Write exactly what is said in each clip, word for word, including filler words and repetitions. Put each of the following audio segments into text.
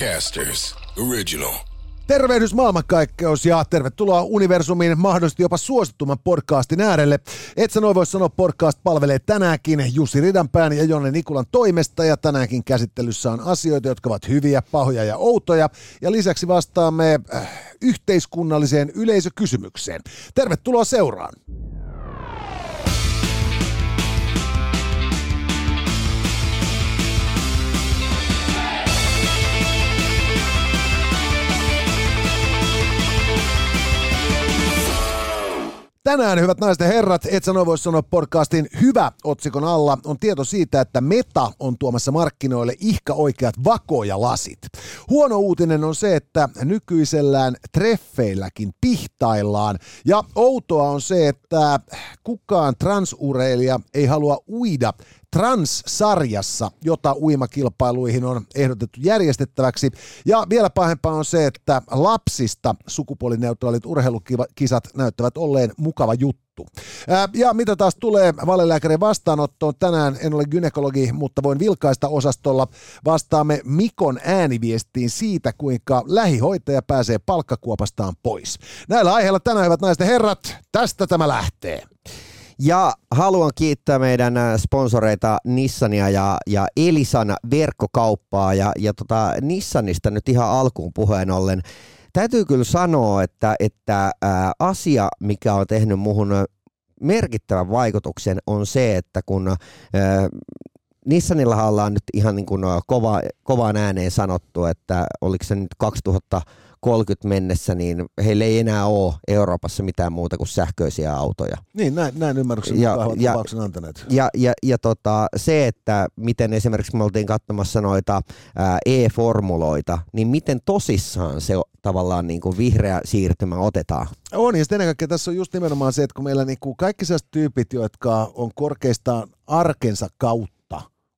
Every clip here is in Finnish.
Podcasters Original. Tervehdys maailmankaikkeus ja tervetuloa universumiin mahdollisesti jopa suosittumman podcastin äärelle. Et sä noin voi sanoa -podcast palvelee tänäänkin Jussi Ridanpään ja Jonne Nikulan toimesta, ja tänäänkin käsittelyssä on asioita, jotka ovat hyviä, pahoja ja outoja, ja lisäksi vastaamme äh, yhteiskunnalliseen yleisökysymykseen. Tervetuloa seuraan. Tänään, hyvät naiset ja herrat, Et sä noin voi sanoa -podcastin hyvä otsikon alla on tieto siitä, että Meta on tuomassa markkinoille ihka oikeat vakojalasit. Huono uutinen on se, että nykyisellään treffeilläkin pihtaillaan, ja outoa on se, että kukaan transurheilija ei halua uida Trans-sarjassa, jota uimakilpailuihin on ehdotettu järjestettäväksi. Ja vielä pahempaa on se, että lapsista sukupuolineutraalit urheilukisat näyttävät olleen mukava juttu. Ää, ja mitä taas tulee valelääkärin vastaanottoon, tänään en ole gynekologi, mutta voin vilkaista osastolla. Vastaamme Mikon ääniviestiin siitä, kuinka lähihoitaja pääsee palkkakuopastaan pois. Näillä aiheilla tänään, hyvät naiset ja herrat, tästä tämä lähtee. Ja haluan kiittää meidän sponsoreita Nissania ja, ja Elisan verkkokauppaa. Ja, ja tota Nissanista nyt ihan alkuun puheen ollen. Täytyy kyllä sanoa, että, että ää, asia, mikä on tehnyt muhun merkittävän vaikutuksen, on se, että kun ää, Nissanillahan ollaan nyt ihan niin kuin kova, kovaan ääneen sanottu, että oliko se nyt kaksituhattakolmekymmentä mennessä, niin heillä ei enää ole Euroopassa mitään muuta kuin sähköisiä autoja. Niin, näin, näin ymmärryksen ja, ovat ja, tapauksen antaneet. Ja, ja, ja tota, se, että miten esimerkiksi me oltiin katsomassa noita ää, E-formuloita, niin miten tosissaan se tavallaan niin kuin vihreä siirtymä otetaan? On, ja sitten ennen kaikkea tässä on just nimenomaan se, että kun meillä niin kuin kaikki sellaiset tyypit, jotka on korkeistaan arkensa kautta,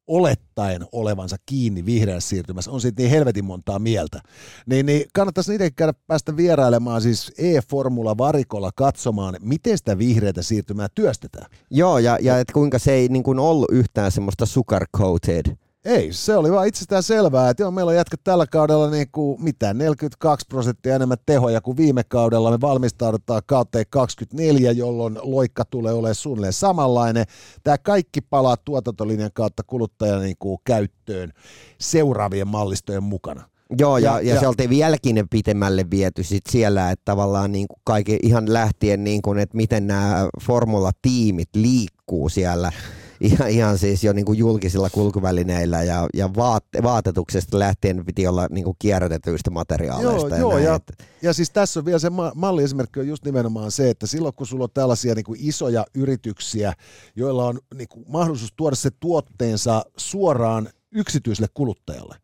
olettaen olevansa kiinni vihreässä siirtymässä, on siitä niin helvetin montaa mieltä, niin, niin kannattaisi niidenkin käydä päästä vierailemaan siis E-formula varikolla katsomaan, miten sitä vihreätä siirtymää työstetään. Joo, ja, ja et kuinka se ei niin kuin ollut yhtään semmoista sugar-coated. Ei, se oli vaan itsestään selvää, että joo, meillä on jatket tällä kaudella niin kuin mitään neljäkymmentäkaksi prosenttia enemmän tehoja kuin viime kaudella. Me valmistaudutaan kauteen kaksikymmentäneljä, jolloin loikka tulee olemaan suunnilleen samanlainen. Tämä kaikki palaa tuotantolinjan kautta kuluttajan niin kuin käyttöön seuraavien mallistojen mukana. Joo, ja, ja, ja, ja se oltiin vieläkin pitemmälle viety sit siellä, että tavallaan niin kuin kaikki ihan lähtien, niin kuin, että miten nämä formulatiimit liikkuu siellä. Ihan, ihan siis jo niin kuin julkisilla kulkuvälineillä ja, ja vaate, vaatetuksesta lähtien piti olla niin kuin kierrätetyistä materiaaleista. Joo, ja, joo, näin, ja, että... ja siis tässä on vielä se ma- malliesimerkki on just nimenomaan se, että silloin kun sulla on tällaisia niin kuin isoja yrityksiä, joilla on niin kuin mahdollisuus tuoda se tuotteensa suoraan yksityiselle kuluttajalle,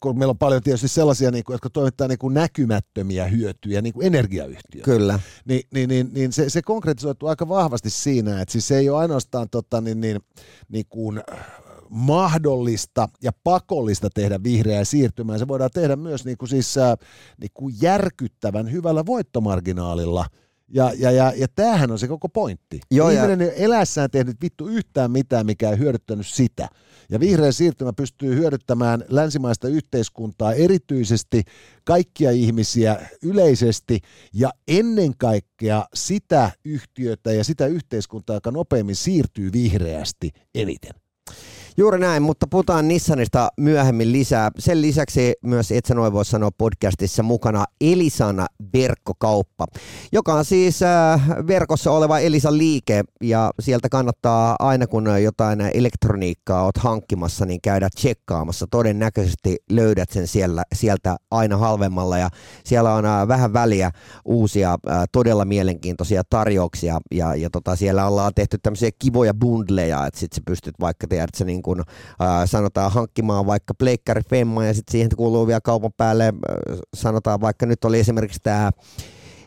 kun meillä on paljon tietysti sellaisia, jotka toimittaa näkymättömiä hyötyjä, niin kuin energiayhtiöt. Kyllä. Niin, niin, niin, niin se, se konkretisoituu aika vahvasti siinä, että siis se ei ole ainoastaan tota, niin, niin, niin kuin mahdollista ja pakollista tehdä vihreää siirtymää. Se voidaan tehdä myös niin kuin siis, niin kuin järkyttävän hyvällä voittomarginaalilla. Ja, ja, ja, ja tämähän on se koko pointti. Joo, ihminen ei elässään tehnyt vittu yhtään mitään, mikä ei hyödyttänyt sitä. Ja vihreä siirtymä pystyy hyödyttämään länsimaista yhteiskuntaa, erityisesti kaikkia ihmisiä yleisesti ja ennen kaikkea sitä yhtiötä ja sitä yhteiskuntaa, joka nopeammin siirtyy vihreästi eniten. Juuri näin, mutta puhutaan Nissanista myöhemmin lisää. Sen lisäksi myös Et sä noin voi sanoa -podcastissa mukana Elisan verkkokauppa, joka on siis verkossa oleva Elisan liike, ja sieltä kannattaa aina kun jotain elektroniikkaa oot hankkimassa, niin käydä tsekkaamassa. Todennäköisesti löydät sen siellä, sieltä aina halvemmalla, ja siellä on vähän väliä uusia todella mielenkiintoisia tarjouksia, ja, ja tota, siellä ollaan tehty tämmöisiä kivoja bundleja, että sit sä pystyt vaikka tiedät sä niin kun äh, sanotaan hankkimaan vaikka pleikkari femma, ja sitten siihen kuuluu vielä kaupan päälle äh, sanotaan vaikka nyt oli esimerkiksi tämä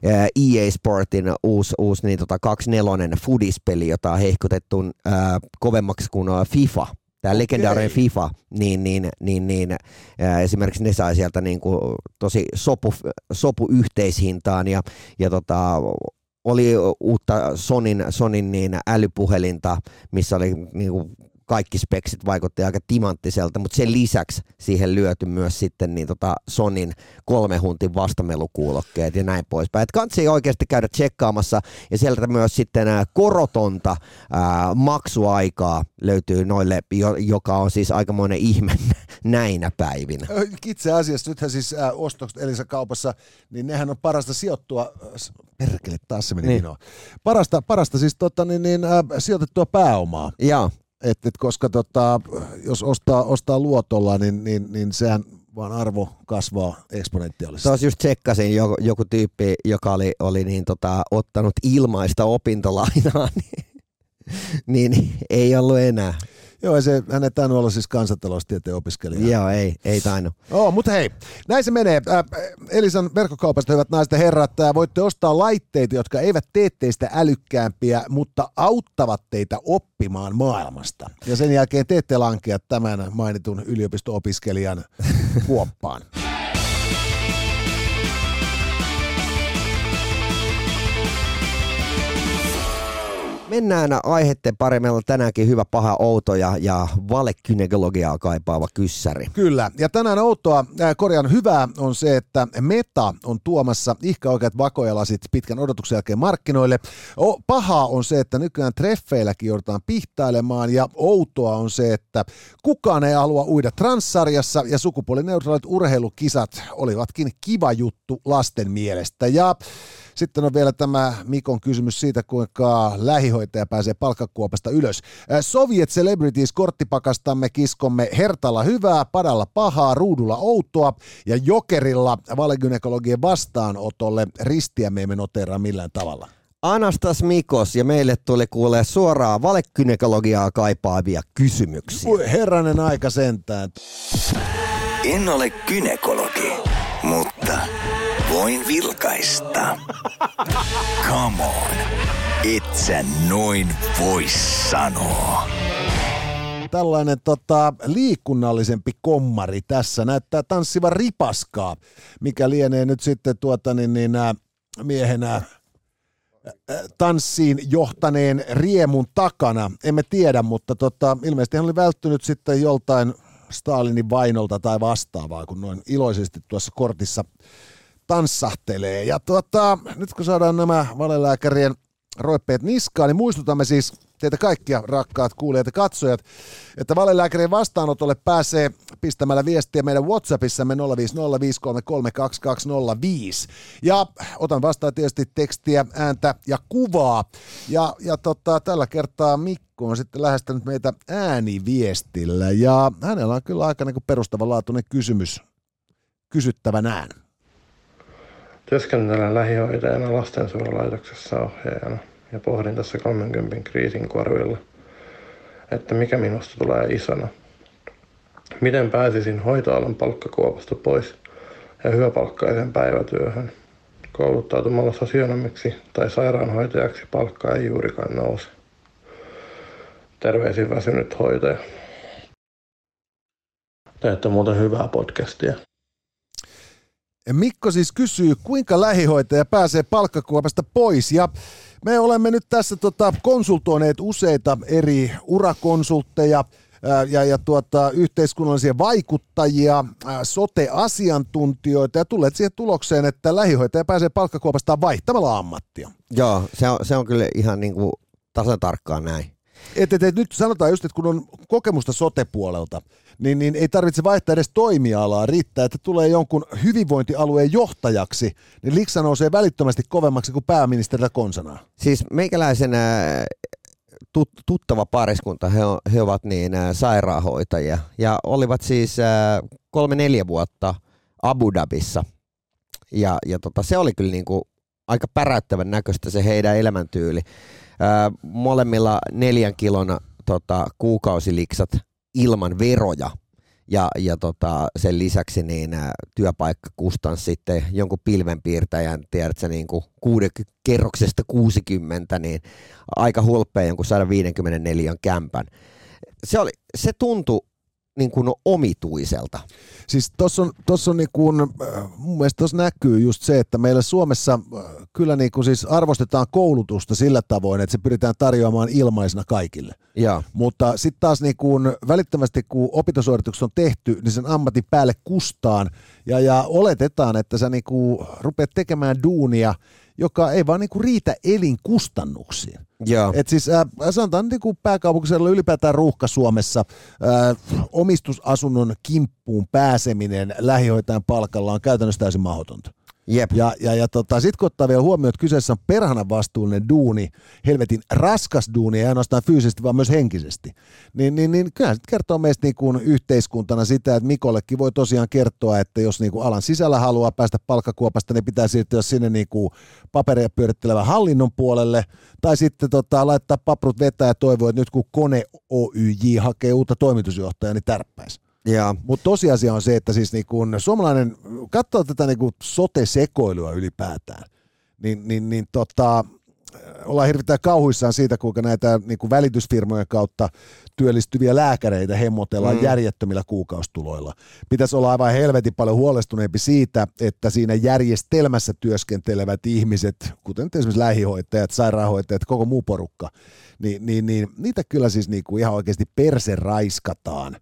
E A Sportin uusi, uusi niin tota kaksikymmentäneljä foodispeli, jota on hehkutettu äh, kovemmaksi kuin FIFA. Tämä legendaarinen okay. FIFA, niin, niin, niin, niin äh, esimerkiksi ne sai sieltä niin kuin tosi sopu, sopu yhteishintaan, ja, ja tota, oli uutta Sonin, Sonin niin älypuhelinta, missä oli niin kuin kaikki speksit vaikutti aika timanttiselta, mutta sen lisäksi siihen lyöty myös sitten niin tota Sonyn kolme huntin vastamelukuulokkeet ja näin poispäin. Et kansi oikeasti käydä tsekkaamassa, ja sieltä myös sitten korotonta ää, maksuaikaa löytyy noille, joka on siis aikamoinen ihme näinä päivinä. Itse asiassa nythän siis ää, ostokset Elisa kaupassa, niin nehän on parasta sijoittua, perkele taas se meni niin. Parasta, parasta siis tota, niin, niin, ää, sijoitettua pääomaa. Jaa. Et, et koska tota, jos ostaa, ostaa luotolla, niin, niin, niin sehän vaan arvo kasvaa eksponentiaalisesti. Tuossa just tsekkasin joku, joku tyyppi, joka oli, oli niin, tota, ottanut ilmaista opintolainaa, niin, niin ei ollut enää. Joo, se, hän ei tainnut olla siis kansantaloustieteen opiskelija. Joo, ei, ei tainnut. Oo, mutta hei, näin se menee. Äh, Elisan verkkokaupasta, hyvät naiset ja herrat, voitte ostaa laitteita, jotka eivät tee teistä älykkäämpiä, mutta auttavat teitä oppimaan maailmasta. Ja sen jälkeen te ette lankea tämän mainitun yliopisto-opiskelijan kuoppaan. Mennään aiheiden pari. Meillä on tänäänkin hyvä, paha, outo ja, ja valekynekologiaa kaipaava kyssäri. Kyllä. Ja tänään outoa, korjaan hyvää, on se, että Meta on tuomassa ihkaoikeat vakojalasit pitkän odotuksen jälkeen markkinoille. Pahaa on se, että nykyään treffeilläkin joudutaan pihtailemaan, ja outoa on se, että kukaan ei halua uida transsarjassa, ja sukupuolineutraalit urheilukisat olivatkin kiva juttu lasten mielestä. Ja sitten on vielä tämä Mikon kysymys siitä, kuinka lähihoitaja pääsee palkkakuopasta ylös. Soviet Celebrities -korttipakastamme kiskomme hertalla hyvää, padalla pahaa, ruudulla outoa ja jokerilla valekynekologien vastaanotolle. Ristiä me emme noteeraa millään tavalla. Anastas Mikos, ja meille tuli kuulee suoraan valekynekologiaa kaipaavia kysymyksiä. Herranen aika sentään. En ole kynekologi, mutta voin vilkaista. Come on. Et sä noin voi sanoa. Tällainen tota, liikunnallisempi kommari tässä. Näyttää tanssiva ripaskaa, mikä lienee nyt sitten tuota, niin, niin, miehenä tanssiin johtaneen riemun takana. Emme tiedä, mutta tota, ilmeisesti hän oli välttynyt sitten joltain Stalinin vainolta tai vastaavaa, kun noin iloisesti tuossa kortissa tanssahtelee. Ja tuota, nyt kun saadaan nämä valelääkärien roippeet niskaan, niin muistutamme siis teitä kaikkia, rakkaat kuulijat ja katsojat, että valelääkärien vastaanotolle pääsee pistämällä viestiä meidän WhatsAppissamme nolla viisi nolla viisi kolme kolme kaksi kaksi nolla viisi. Ja otan vastaan tietysti tekstiä, ääntä ja kuvaa. Ja, ja tota, tällä kertaa Mikko on sitten lähestynyt meitä ääniviestillä, ja hänellä on kyllä aika niin kuin perustavanlaatuinen kysymys kysyttävänään. Työskentelen lähihoitajana lastensuojelulaitoksessa ohjaajana ja pohdin tässä kolmenkymmenen kriisin korvilla, että mikä minusta tulee isona. Miten pääsisin hoitoalan palkkakuopasta pois ja hyväpalkkaisen päivätyöhön? Kouluttautumalla sosionomiksi tai sairaanhoitajaksi palkka ei juurikaan nouse. Terveisin väsynyt hoitaja. Teette muuten hyvää podcastia. Mikko siis kysyy, kuinka lähihoitaja pääsee palkkakuopasta pois, ja me olemme nyt tässä tota konsultoineet useita eri urakonsultteja ja, ja tuota, yhteiskunnallisia vaikuttajia, sote-asiantuntijoita, ja tulleet siihen tulokseen, että lähihoitaja pääsee palkkakuopastaan vaihtamalla ammattia. Joo, se on, se on kyllä ihan niin kuin tasatarkkaan näin. Et, et, et, nyt sanotaan just, että kun on kokemusta sote-puolelta, niin, niin ei tarvitse vaihtaa edes toimialaa. Riittää, että tulee jonkun hyvinvointialueen johtajaksi, niin liksa nousee välittömästi kovemmaksi kuin pääministerillä konsanaan. Siis meikäläisen tut, tuttava pariskunta, he, he ovat niin ä, sairaanhoitajia, ja olivat siis ä, kolme neljä vuotta Abu Dhabissa, ja, ja tota, se oli kyllä niinku aika päräyttävän näköistä se heidän elämäntyyli. Ä, molemmilla neljän kilon tota, kuukausiliksat ilman veroja, ja, ja tota, sen lisäksi niin ä, työpaikka kustansi sitten jonkun pilvenpiirtäjän, tiedätkö, niin kuin kuusikymmentä, kerroksesta kuusikymmentä, niin aika hulppea jonkun sata viisikymmentäneljä kämpän. Se, oli, se tuntui niin kuin omituiselta. Siis tuossa on, tossa on niin kuin, mun mielestä tuossa näkyy just se, että meillä Suomessa kyllä niin kuin siis arvostetaan koulutusta sillä tavoin, että se pyritään tarjoamaan ilmaisena kaikille. Ja. Mutta sitten taas niin kuin välittömästi, kun opintosuoritukset on tehty, niin sen ammatin päälle kustaan ja, ja oletetaan, että sä niin kuin rupeat tekemään duunia, joka ei vaan niinku riitä elinkustannuksiin. Joo. Et siis äh, sanotaan niinku pääkaupunkiseudulla ylipäätään Ruuhka-Suomessa äh, omistusasunnon kimppuun pääseminen lähihoitajan palkalla on käytännössä täysin mahdotonta. Jep. Ja, ja, ja tota, sit kun ottaa vielä huomioon, että kyseessä on perhana vastuullinen duuni, helvetin raskas duuni, ei ainoastaan fyysisesti, vaan myös henkisesti, niin, niin, niin kyllähän sit kertoo meistä niinku yhteiskuntana sitä, että Mikollekin voi tosiaan kertoa, että jos niinku alan sisällä haluaa päästä palkkakuopasta, niin pitää siirtyä sinne niinku paperia pyörittelevän hallinnon puolelle, tai sitten tota, laittaa paprut vetää ja toivoa, että nyt kun Kone Oyj hakee uutta toimitusjohtajaa, niin tärppäisi. Mutta tosiasia on se, että siis niinku suomalainen, katsoo tätä niinku sote-sekoilua ylipäätään, niin, niin, niin tota, ollaan hirveän kauhuissaan siitä, kuinka näitä niinku välitysfirmojen kautta työllistyviä lääkäreitä hemmotellaan mm. järjettömillä kuukaustuloilla. Pitäisi olla aivan helvetin paljon huolestuneempi siitä, että siinä järjestelmässä työskentelevät ihmiset, kuten esimerkiksi lähihoitajat, sairaanhoitajat, koko muu porukka, niin, niin, niin niitä kyllä siis niinku ihan oikeasti perse raiskataan.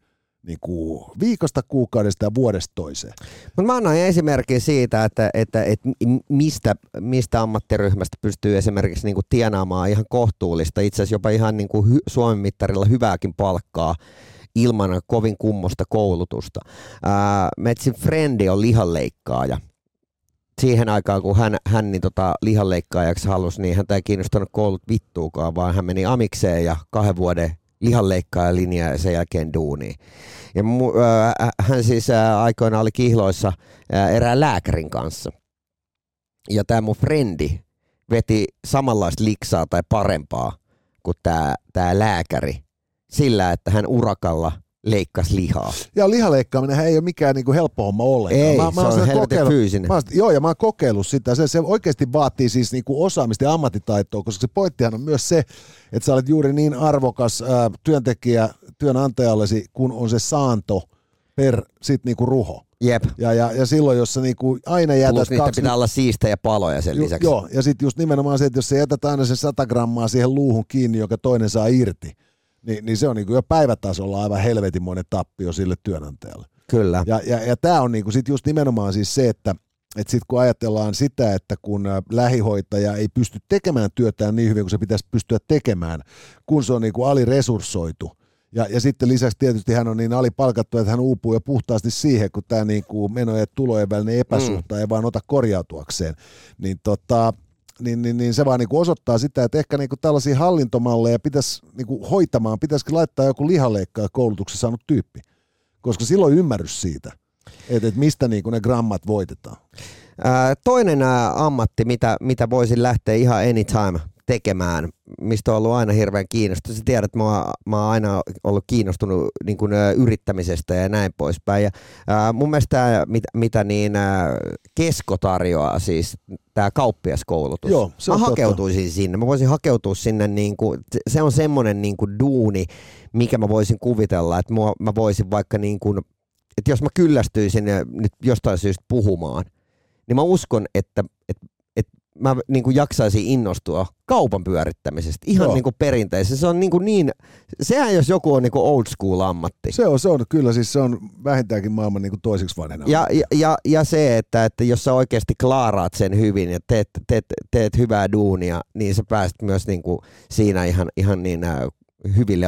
Niin kuin viikosta, kuukaudesta ja vuodesta toiseen. Mut mä annan esimerkki siitä, että, että, että mistä, mistä ammattiryhmästä pystyy esimerkiksi niin kuin tienaamaan ihan kohtuullista, itse asiassa jopa ihan niin kuin Suomen mittarilla hyvääkin palkkaa ilman kovin kummosta koulutusta. Ää, metsin frendi on lihanleikkaaja. Siihen aikaan, kun hän, hän niin tota, lihanleikkaajaksi halusi, niin häntä ei kiinnostanut koulut vittuukaan, vaan hän meni amikseen ja kahden vuoden lihanleikkaaja linja ja sen jälkeen duuniin. Ja mu- äh, hän siis äh, aikoinaan oli kihloissa äh, erään lääkärin kanssa. Ja tämä mun frendi veti samanlaista liksaa tai parempaa kuin tämä lääkäri sillä, että hän urakalla leikkasi lihaa. Ja lihaleikkaaminen ei ole mikään niinku helppo homma ollenkaan. Ei, mä, se mä on helvetin fyysinen. Mä, joo, ja mä oon kokeillut sitä. Se, se oikeasti vaatii siis niinku osaamista ja ammattitaitoa, koska se pointtihan on myös se, että sä olet juuri niin arvokas ää, työntekijä työnantajallesi, kun on se saanto per sit niinku ruho. Jep. Ja, ja, ja silloin, jos sä niinku aina jätät... Plus niitä kaksi... pitää olla siistejä paloja sen Ju, lisäksi. Joo, ja sit just nimenomaan se, että jos sä jätät aina sen sata grammaa siihen luuhun kiinni, joka toinen saa irti, Niin, niin se on niinku jo päivätasolla aivan helvetinmoinen tappio sille työnantajalle. Kyllä. Ja, ja, ja tämä on niinku sit just nimenomaan siis se, että et sit kun ajatellaan sitä, että kun lähihoitaja ei pysty tekemään työtään niin hyvin kuin se pitäisi pystyä tekemään, kun se on niinku aliresurssoitu. Ja, ja sitten lisäksi tietysti hän on niin alipalkattu, että hän uupuu jo puhtaasti siihen, kun tämä niinku menojen ja tulojen välinen epäsuhta mm. ei vaan ota korjautuakseen. Niin tota... Niin, niin, niin se vaan niinku osoittaa sitä, että ehkä niinku tällaisia hallintomalleja pitäisi niinku hoitamaan, pitäisikin laittaa joku lihaleikkaa koulutuksessa saanut tyyppi, koska silloin ymmärrys siitä, että et mistä niinku ne grammat voitetaan. Ää, toinen ää, ammatti, mitä, mitä voisin lähteä ihan anytime tekemään, mistä on ollut aina hirveän kiinnostunut. Sä tiedät, että mä, mä oon aina ollut kiinnostunut niin kuin, yrittämisestä ja näin poispäin. Ja, ää, mun mielestä tämä, mitä, mitä niin, ää, Kesko tarjoaa, siis tämä kauppiaskoulutus. Joo, mä hakeutuisin totta. sinne. Mä voisin hakeutua sinne, niin kuin, se on semmoinen niin kuin duuni, mikä mä voisin kuvitella, että mua, mä voisin vaikka, niin kuin, että jos mä kyllästyisin nyt jostain syystä puhumaan, niin mä uskon, että, että mä niin kuin jaksaisin innostua kaupan pyörittämisestä ihan no. niin kuin perinteisesti. Se on niin kuin niin, sehän jos joku on niin kuin old school ammatti. Se on, se on kyllä, siis se on vähintäänkin maailman niin kuin toiseksi vanhena. Ja, ja, ja, ja se, että, että jos sä oikeasti klaaraat sen hyvin ja teet, teet, teet hyvää duunia, niin sä pääset myös niin kuin siinä ihan, ihan niin hyville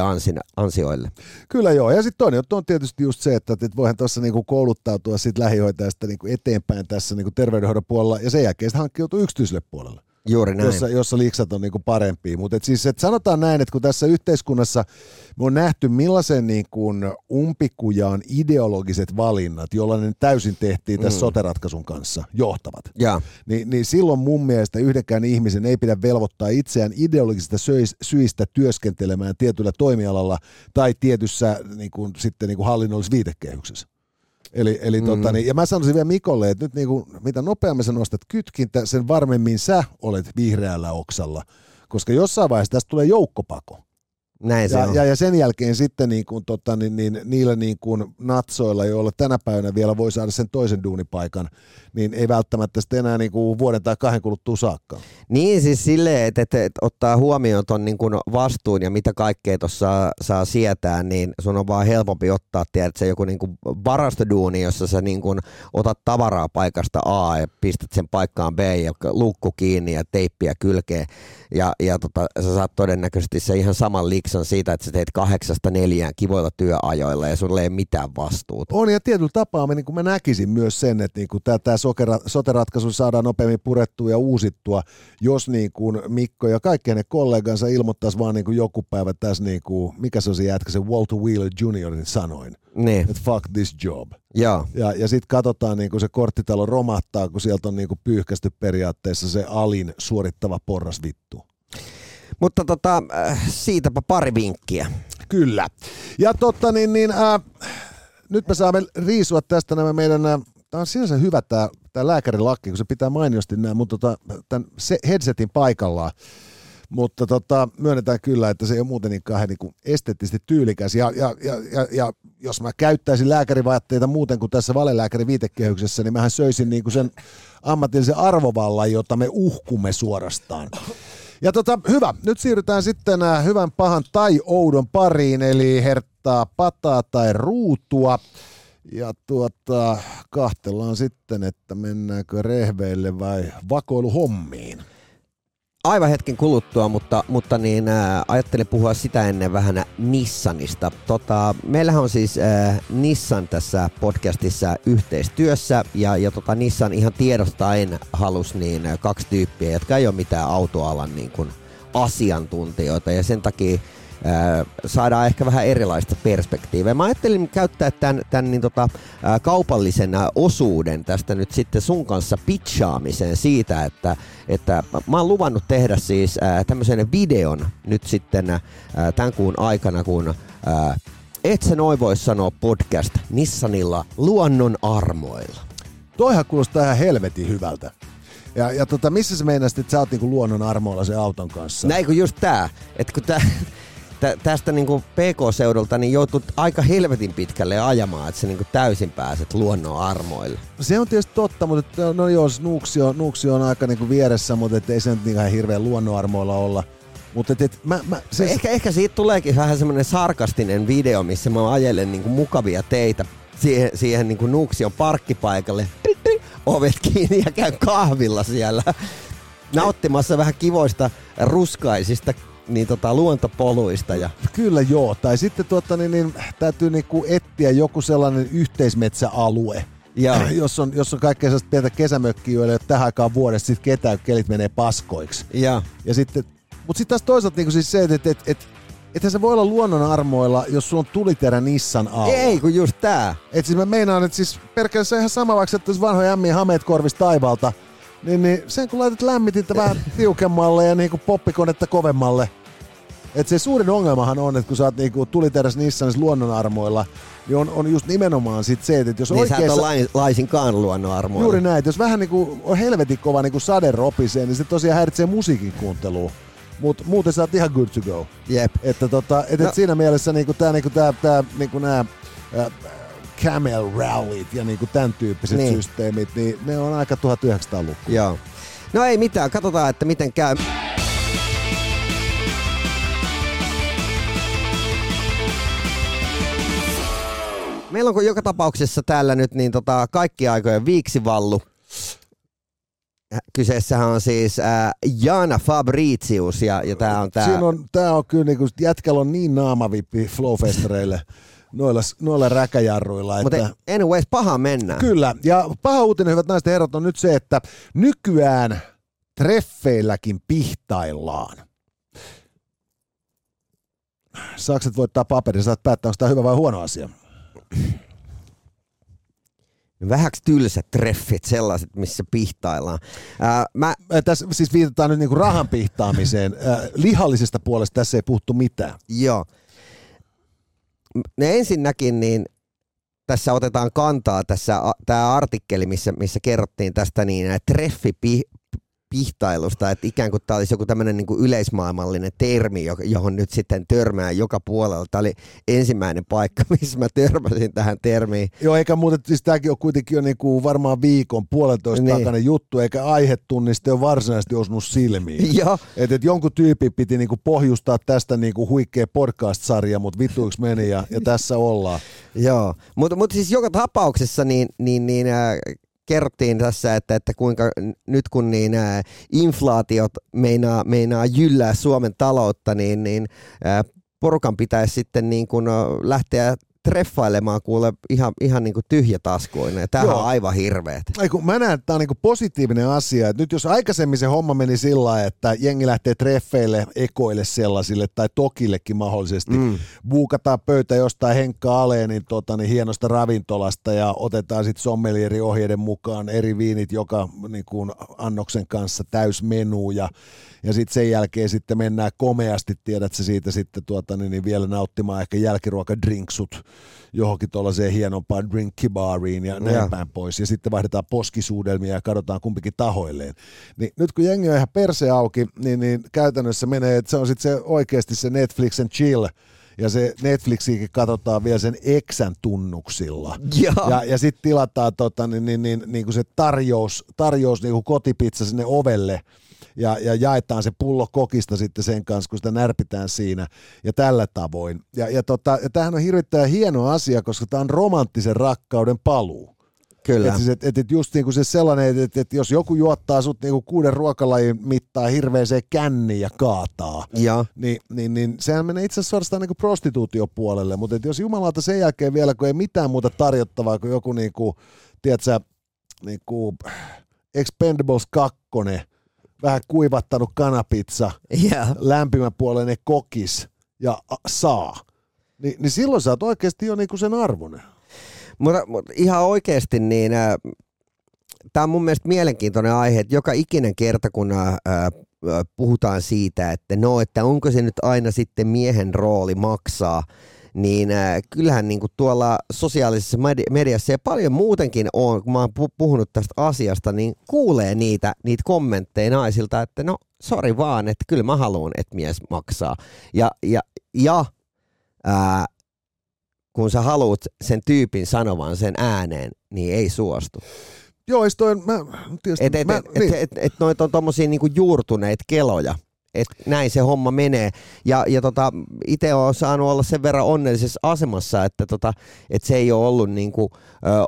ansioille. Kyllä joo, ja sitten toinen on tietysti just se, että voihan tuossa niinku kouluttautua sit lähihoitajasta niinku eteenpäin tässä niinku terveydenhoidon puolella, ja sen jälkeen sitten hankkiutuu yksityiselle puolelle, Juuri näin. Jossa, jossa liksat on niinku parempia. Mutta siis, et sanotaan näin, että kun tässä yhteiskunnassa me on nähty millaisen niinku umpikujaan ideologiset valinnat, joilla ne täysin tehtiin tässä mm. sote-ratkaisun kanssa, johtavat, ja. Ni, niin silloin mun mielestä yhdenkään ihmisen ei pidä velvoittaa itseään ideologisista syistä työskentelemään tietyllä toimialalla tai tietyssä niinku, sitten niinku hallinnollisessa viitekehyksessä. Eli, eli mm. tota, niin, ja mä sanoisin vielä Mikolle, että nyt niin kuin, mitä nopeammin sä nostat kytkintä, sen varmemmin sä olet vihreällä oksalla, koska jossain vaiheessa tästä tulee joukkopako. Näin se ja, on. Ja, ja sen jälkeen sitten niin kuin, tota, niin, niin, niillä niin kuin natsoilla, joilla tänä päivänä vielä voi saada sen toisen duunipaikan, niin ei välttämättä sitten enää niin kuin vuoden tai kahden kuluttua saakka. Niin siis silleen, että, että, että ottaa huomioon ton niin kuin vastuun ja mitä kaikkea tuossa saa sietää, niin sun on vaan helpompi ottaa, tiedät sä, joku niin kuin varastoduuni, jossa sä niin kuin otat tavaraa paikasta A ja pistät sen paikkaan B ja luukku kiinni ja teippiä kylkeen ja, ja tota, sä saat todennäköisesti se ihan saman liiksen on siitä, että sä teet kahdeksasta neljään kivoilla työajoilla ja sulla ei mitään vastuuta. On ja tietyllä tapaa mä, niin kuin mä näkisin myös sen, että niin tämä sote-ratkaisu saadaan nopeammin purettua ja uusittua, jos niin kuin Mikko ja kaikki ne kollegansa ilmoittaisi vaan niin kuin joku päivä tässä, niin kuin, mikä se on se jätkä, se Walter Wheeler Juniorin sanoin, niin. Että fuck this job. Ja, ja, ja sitten katsotaan, niin kun se korttitalo romahtaa, kun sieltä on niin kuin pyyhkästy periaatteessa se alin suorittava porras vittu. Mutta tota, siitäpä pari vinkkiä. Kyllä. Ja totta, niin, niin, ää, nyt me saamme riisua tästä nämä meidän, tämä on sinänsä hyvä tämä, tämä lääkärilakki, kun se pitää mainiosti nämä, mutta tota, tämän headsetin paikallaan. Mutta tota, myönnetään kyllä, että se ei ole muuten niin kahden niin kuin esteettisesti tyylikäs. Ja, ja, ja, ja, ja jos mä käyttäisin lääkärivaatteita muuten kuin tässä valelääkäriviitekehyksessä, niin mähän söisin niin kuin sen ammatillisen arvovallan, jota me uhkumme suorastaan. Ja tota, hyvä. Nyt siirrytään sitten hyvän, pahan tai oudon pariin, eli herttaa, pataa tai ruutua. Ja tuota, kahtellaan sitten, että mennäänkö rehveille vai vakoiluhommiin. Aivan hetken kuluttua, mutta, mutta niin, ää, ajattelin puhua sitä ennen vähän Nissanista. Tota, meillähän on siis ää, Nissan tässä podcastissa yhteistyössä ja, ja tota, Nissan ihan tiedostaen halusi niin, ä, kaksi tyyppiä, jotka ei ole mitään autoalan niin kuin, asiantuntijoita ja sen takia ää, saadaan ehkä vähän erilaista perspektiiviä. Mä ajattelin käyttää tämän, tämän niin, tota, ä, kaupallisen osuuden tästä nyt sitten sun kanssa pitchaamiseen siitä, että että mä oon luvannut tehdä siis äh, tämmöisen videon nyt sitten äh, tämän kuun aikana, kun äh, Et sä noin voi sanoo podcast Nissanilla luonnon armoilla. Toihan kuulostaa ihan helvetin hyvältä. Ja, ja tota, missä sä meinasit, että sä oot niinku luonnon armoilla sen auton kanssa? Näin kun just tää, että kun tää... Tästä niinku P K-seudulta niin joutut aika helvetin pitkälle ajamaan, että sä niinku täysin pääset luonnon armoille. Se on tietysti totta, mutta no joo, nuuksi on aika niinku vieressä, mutta et ei se nyt ihan hirveän luonnon armoilla olla. Mut et, et, mä, mä, se... ehkä, ehkä siitä tuleekin vähän semmoinen sarkastinen video, missä mä ajelen niinku mukavia teitä siihen, siihen niinku Nuuksion parkkipaikalle, ovet kiinni ja käyn kahvilla siellä nauttimassa vähän kivoista ruskaisista niin tota, luontopoluista. Ja. Kyllä joo, tai sitten tuota, niin, niin, täytyy niinku etsiä joku sellainen yhteismetsäalue, ja. Jos, on, jos on kaikkea sellaista pientä kesämökkiä, joilla ei ole tähän aikaan vuodesta sit ketään, kelit menee paskoiksi. Ja. Ja sitten, mutta sitten taas toisaalta niinku siis se, että et, et, et, ethän se voi olla luonnon armoilla, jos sulla on tuliterä Nissan alla. Ei, kun just tää. Et siis mä meinaan, että siis perkele se on ihan sama, vaikka että vanhoja ämmiä hameet korvista taivalta, Niin, niin sen kun laitat lämmitintä vähän tiukemmalle ja niinku poppikonetta kovemmalle. Et se suurin ongelmahan on, että kun sä oot niinku tuliteräs Nissanissa luonnonarmoilla, niin on, on just nimenomaan sit se, että jos niin oikeassa... Niin sä et ole laisinkaan luonnonarmoilla. Juuri näin, jos vähän niinku on helvetin kova niinku sade ropisee, niin se tosiaan häiritsee musiikin kuuntelua. Mut muuten sä oot ihan good to go. Jep. Että tota, et, no. et siinä mielessä niinku tää niinku tää, tää niinku nää... Äh, Camel rallyt ja niinku tämän tyyppiset niin. systeemit, niin ne on aika tuhatyhdeksänsataaluvun. Joo. No ei mitään, katsotaan, että miten käy. Meillä onko joka tapauksessa täällä nyt niin tota kaikki aikojen viiksivallu. Kyseessähän on siis äh, Jana Fabritius ja, ja tää on tää. Siinä on, tää on kyllä niinku, jätkällä on niin naamavippi flowfestereille. Noilla, noilla räkäjarruilla. Mutta anyways, paha mennään. Kyllä, ja paha uutinen, hyvät naiset ja herrat, on nyt se, että nykyään treffeilläkin pihtaillaan. Sakset voittaa paperin, saat päättää, onko tämä hyvä vai huono asia. Vähäksi tylsät treffit, sellaiset, missä pihtaillaan. Ää, mä... Tässä siis viitataan nyt niinku rahan pihtaamiseen. Ää, lihallisesta puolesta tässä ei puhuttu mitään. Joo. Ne ensinnäkin niin tässä otetaan kantaa tässä tämä artikkeli missä missä kerrottiin tästä niin treffi pihtailusta, että ikään kuin tämä olisi joku tämmöinen niin kuin yleismaailmallinen termi, johon nyt sitten törmää joka puolella. Tämä oli ensimmäinen paikka, missä mä törmäsin tähän termiin. Joo, eikä muuten, siis tämäkin on kuitenkin jo niin kuin varmaan viikon puolentoista niin. takainen juttu, eikä aihetunnista ole varsinaisesti osunut silmiin. Joo. Että et jonkun tyypin piti niin kuin pohjustaa tästä niin kuin huikea podcast-sarja, mutta vittuiksi meni ja, ja tässä ollaan. Joo, mutta mut siis joka tapauksessa niin, niin, niin äh, kerrottiin tässä, että, että kuinka nyt kun niin, äh, inflaatiot meinaa, meinaa jyllää Suomen taloutta, niin, niin äh, porukan pitäisi sitten niin kun, äh, lähteä treffailemaan kuule ihan, ihan niin kuin tyhjätaskuinen. Tämähän Joo. on aivan hirveet. Eiku, mä näen, että tämä on niin kuin positiivinen asia. Et nyt jos aikaisemmin se homma meni sillä lailla, että jengi lähtee treffeille, ekoille sellaisille tai tokillekin mahdollisesti, mm. buukataan pöytä jostain Henkka Aleenin tota, niin hienosta ravintolasta ja otetaan sitten sommelieri ohjeiden mukaan eri viinit joka niin kuin annoksen kanssa täysmenu ja, ja sitten sen jälkeen sitten mennään komeasti, tiedätkö siitä sitten tuota, niin vielä nauttimaan ehkä jälkiruokadrinksut johonkin tuollaiseen hienompaan drinkkibaariin ja näin ja. päin pois. Ja sitten vaihdetaan poskisuudelmia ja katsotaan kumpikin tahoilleen. Niin nyt kun jengi on ihan perse auki, niin, niin käytännössä menee, että se on sitten se, oikeasti se Netflix and chill. Ja se Netflixikin katsotaan vielä sen Exän tunnuksilla. Ja, ja, ja sitten tilataan tota, niin, niin, niin, niin kuin se tarjous, tarjous niin kuin kotipizza sinne ovelle. Ja, ja jaetaan se pullo kokista sitten sen kanssa, kun sitä närpitään siinä ja tällä tavoin. Ja, ja, tota, ja tämähän on hirveän hieno asia, koska tämä on romanttisen rakkauden paluu. Kyllä. Et siis, et, et just niinku se sellainen, että et, et jos joku juottaa sut niinku kuuden ruokalajin mittaan hirveeseen känniin ja kaataa, ja. Niin, niin, niin sehän menee itse asiassa suorastaan niinku prostituutiopuolelle. Mutta jos jumalauta sen jälkeen vielä, kun ei mitään muuta tarjottavaa kuin joku niinku, tiedätkö, niinku Expendables kaksi, vähän kuivattanut kanapizza, yeah. lämpimäpuoleinen kokis ja saa, Ni, niin silloin sä oot oikeasti jo niinku sen arvoinen. Mutta, mutta ihan oikeasti niin äh, tämä on mun mielestä mielenkiintoinen aihe, että joka ikinen kerta kun äh, puhutaan siitä, että no, että onko se nyt aina sitten miehen rooli maksaa, niin äh, kyllähän niinku tuolla sosiaalisessa medi- mediassa ja paljon muutenkin on, kun mä oon pu- puhunut tästä asiasta, niin kuulee niitä, niitä kommentteja naisilta, että no sori vaan, että kyllä mä haluan, että mies maksaa. Ja, ja, ja äh, kun sä haluat sen tyypin sanovan sen ääneen, niin ei suostu. Joo, ees toi, mä tietysti... Että et, et, niin. et, et, et noit on tommosia niinku juurtuneita keloja. Että näin se homma menee. Ja, ja tota, itse olen saanut olla sen verran onnellisessa asemassa, että tota, et se ei ole ollut niinku, ö,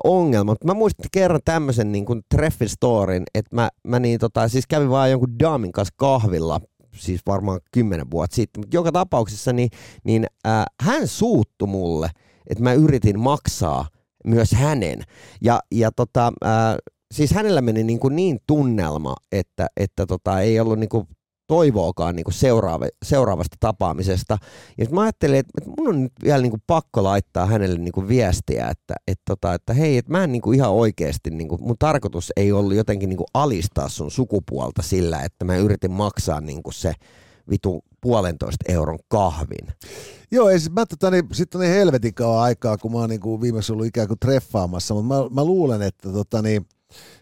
ongelma. Mut mä muistin kerran tämmöisen niinku treffin storin, että mä, mä niin, tota, siis kävin vaan jonkun daamin kanssa kahvilla, siis varmaan kymmenen vuotta sitten. Mutta joka tapauksessa niin, niin, ö, hän suuttui mulle, että mä yritin maksaa myös hänen. Ja, ja tota, ö, siis hänellä meni niinku niin tunnelma, että, että tota, ei ollut niinku... toivoakaan niinku seuraava, seuraavasta tapaamisesta. Ja mä ajattelin, että, että mun on nyt vielä niinku pakko laittaa hänelle niinku viestiä, että, että, tota, että hei, että mä en niinku ihan oikeasti, niinku, mun tarkoitus ei ollut jotenkin niinku alistaa sun sukupuolta sillä, että mä yritin maksaa niinku se vitu puolentoista euron kahvin. Joo, ei siis mä tota, niin, sit on niin helvetin kauan aikaa, kun mä oon niinku viimeksi ollut ikään kuin treffaamassa, mutta mä, mä luulen, että tota niin,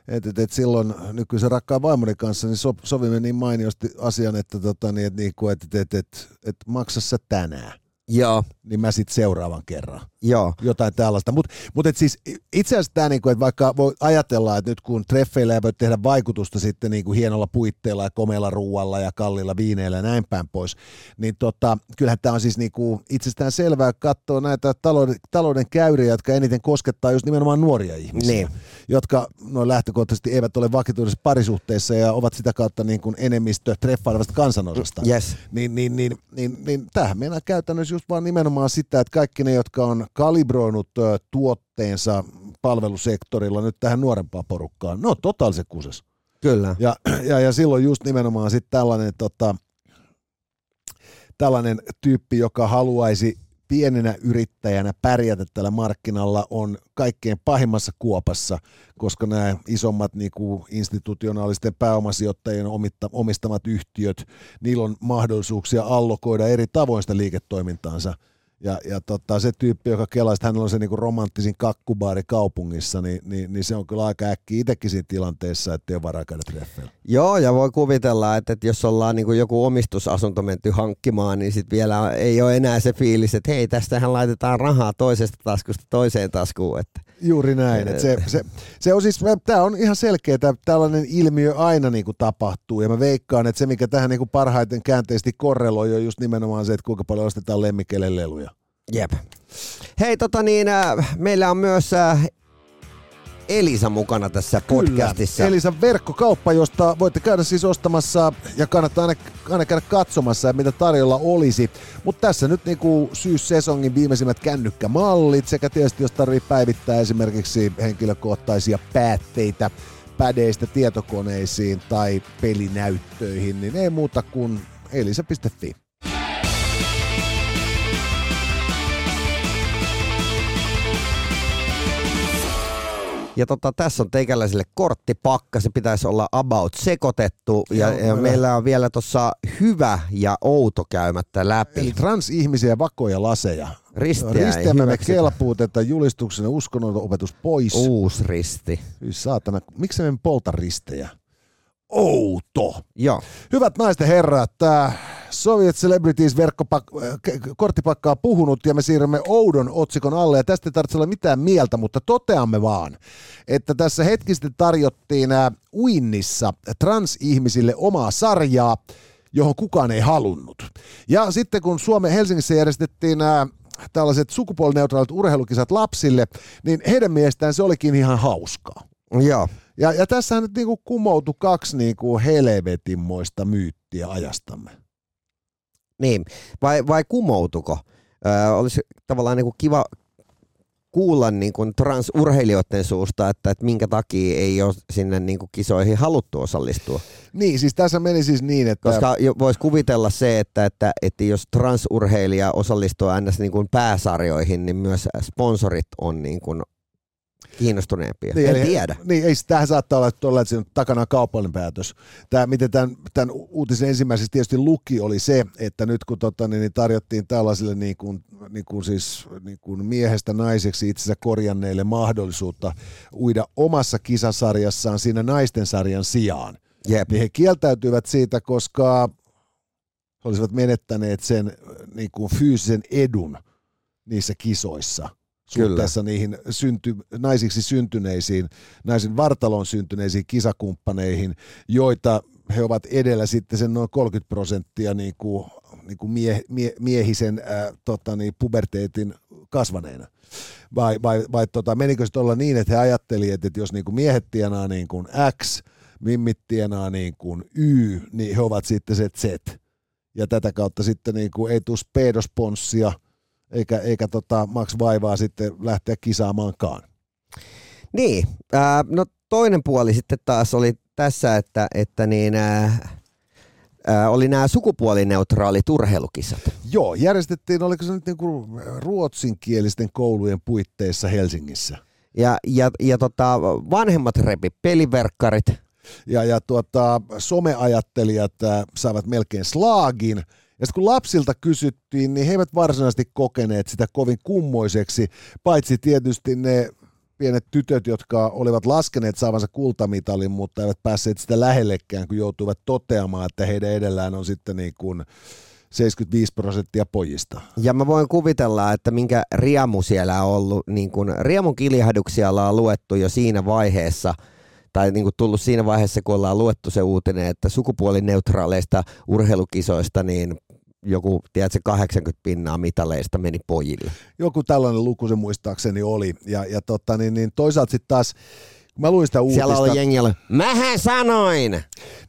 Et, et, et silloin nykyisen rakkaan vaimoni kanssa niin so, sovimme niin mainiosti asian, että tota, niin, et, niinku, et, et, et, et, et, maksa sä tänään, Joo. niin mä sitten seuraavan kerran. Joo. Jotain tällaista. Mutta mut siis itse asiassa tämä, niinku, että vaikka voi ajatella, että nyt kun treffeillä ei voi tehdä vaikutusta sitten niinku hienolla puitteilla ja komeilla ruualla ja kalliilla viineillä ja näin päin pois, niin tota, kyllähän tämä on siis niinku itsestään selvää katsoa näitä talouden, talouden käyriä, jotka eniten koskettaa just nimenomaan nuoria ihmisiä, niin. jotka noin lähtökohtaisesti eivät ole vakituisessa parisuhteessa ja ovat sitä kautta niinku enemmistö treffailevasta kansanosasta. Yes. Niin, niin, niin, niin, niin tämähän mennään käytännössä just vaan nimenomaan sitä, että kaikki ne, jotka on kalibroinut tuotteensa palvelusektorilla nyt tähän nuorempaan porukkaan. No, totaalisen kuses. Kyllä. Ja, ja, ja silloin just nimenomaan sitten tällainen, tota, tällainen tyyppi, joka haluaisi pienenä yrittäjänä pärjätä tällä markkinalla, on kaikkein pahimmassa kuopassa, koska nämä isommat niin kuin institutionaalisten pääomasijoittajien omistamat yhtiöt, niillä on mahdollisuuksia allokoida eri tavoin sitä liiketoimintaansa. Ja, ja totta, se tyyppi, joka kelaa, että hänellä on se niinku romanttisin kakkubaari kaupungissa, niin, niin, niin se on kyllä aika äkkiä itsekin siinä tilanteessa, ettei ole varaa käydä treffeillä. Joo, ja voi kuvitella, että, että jos ollaan niinku joku omistusasunto menty hankkimaan, niin sitten vielä ei ole enää se fiilis, että hei, tästähän laitetaan rahaa toisesta taskusta toiseen taskuun. Että. Juuri näin. Että se, se, se on siis, tämä on ihan selkeä, että tällainen ilmiö aina niinku tapahtuu, ja mä veikkaan, että se, mikä tähän niinku parhaiten käänteisesti korreloi, on just nimenomaan se, että kuinka paljon ostetaan lemmikeille leluja. Jep. Hei, tota niin, äh, meillä on myös äh, Elisa mukana tässä podcastissa. Kyllä, Elisan verkkokauppa, josta voitte käydä siis ostamassa ja kannattaa aina, aina käydä katsomassa, mitä tarjolla olisi. Mutta tässä nyt niinku syyssesongin viimeisimmät kännykkämallit sekä tietysti jos tarvitsee päivittää esimerkiksi henkilökohtaisia päätteitä pädeistä tietokoneisiin tai pelinäyttöihin, niin ei muuta kuin elisa piste fi. Ja tota, tässä on teikäläisille korttipakka, se pitäisi olla about sekoitettu ja, ja, ja meillä on vielä tuossa hyvä ja outo käymättä läpi. Eli transihmisiä, vakoja, laseja. Ristiämme kelpuutetta julistuksen uskonnonopetus pois. Uusi risti. Saatana, miksi me polta ristejä? Outo. Joo. Hyvät naiset ja herrat, tämä Soviet Celebrities korttipakkaa puhunut ja me siirrymme oudon otsikon alle ja tästä ei tarvitse olla mitään mieltä, mutta toteamme vaan, että tässä hetkisesti tarjottiin uinnissa transihmisille omaa sarjaa, johon kukaan ei halunnut. Ja sitten kun Suomen Helsingissä järjestettiin tällaiset sukupuolineutraalit urheilukisat lapsille, niin heidän mielestään se olikin ihan hauskaa. Joo. Ja, ja tässähän nyt niinku kumoutui kaksi niinku helvetinmoista myyttiä ajastamme. Niin, vai, vai kumoutuko? Öö, olisi tavallaan niinku kiva kuulla niinku transurheilijoiden suusta, että, että minkä takia ei ole sinne niinku kisoihin haluttu osallistua. Niin, siis tässä meni siis niin, että... Koska voisi kuvitella se, että, että, että jos transurheilija osallistuu aina niinku pääsarjoihin, niin myös sponsorit on... Niinku kiinnostuneempia. Niin, en eli, tiedä. Niin, ei, tämähän saattaa olla, että, olla, että siinä on takana kaupallinen päätös. Tämä, miten tämän, tämän uutisen ensimmäisessä tietysti luki, oli se, että nyt kun tota, niin, tarjottiin tällaisille niin kuin, niin kuin siis, niin kuin miehestä naiseksi itsensä korjanneille mahdollisuutta uida omassa kisasarjassaan siinä naisten sarjan sijaan, jep, niin he kieltäytyivät siitä, koska olisivat menettäneet sen niin kuin fyysisen edun niissä kisoissa. Suhteessa kyllä niihin synty, naisiksi syntyneisiin, naisen vartaloon syntyneisiin kisakumppaneihin, joita he ovat edellä sitten sen noin kolmekymmentä prosenttia niin kuin, niin kuin mie, mie, miehisen ää, tota niin, puberteetin kasvaneena. Vai, vai, vai tota, menikö se olla niin, että he ajattelivat, että jos niin kuin miehet tienaa niin kuin X, mimmit tienaa niin kuin Y, niin he ovat sitten se Z. Ja tätä kautta sitten niin kuin ei tule speedosponssia, eikä, eikä tota, maks vaivaa sitten lähteä kisaamaankaan. Niin, ää, no toinen puoli sitten taas oli tässä, että, että niin, ää, ää, oli nämä sukupuolineutraalit urheilukisat. Joo, järjestettiin, oliko se nyt niinku ruotsinkielisten koulujen puitteissa Helsingissä. Ja, ja, ja tota, vanhemmat repi peliverkkarit. Ja, ja tuota, someajattelijat ää, saivat melkein slaagin. Ja kun lapsilta kysyttiin, niin he eivät varsinaisesti kokeneet sitä kovin kummoiseksi, paitsi tietysti ne pienet tytöt, jotka olivat laskeneet saavansa kultamitalin, mutta eivät päässeet sitä lähellekään, kun joutuivat toteamaan, että heidän edellään on sitten niin kuin seitsemänkymmentäviisi prosenttia pojista. Ja mä voin kuvitella, että minkä riemu siellä on ollut, niin kuin riemun kiljahduksia ollaan luettu jo siinä vaiheessa, tai niin kuin tullut siinä vaiheessa, kun ollaan luettu se uutinen, että sukupuolineutraaleista urheilukisoista niin joku, tiedätkö, kahdeksankymmentä pinnaa mitaleista meni pojille. Joku tällainen luku se muistaakseni oli. Ja, ja totta, niin, niin toisaalta sitten taas, kun mä luin sitä uutista... Siellä oli jengillä, mähän sanoin!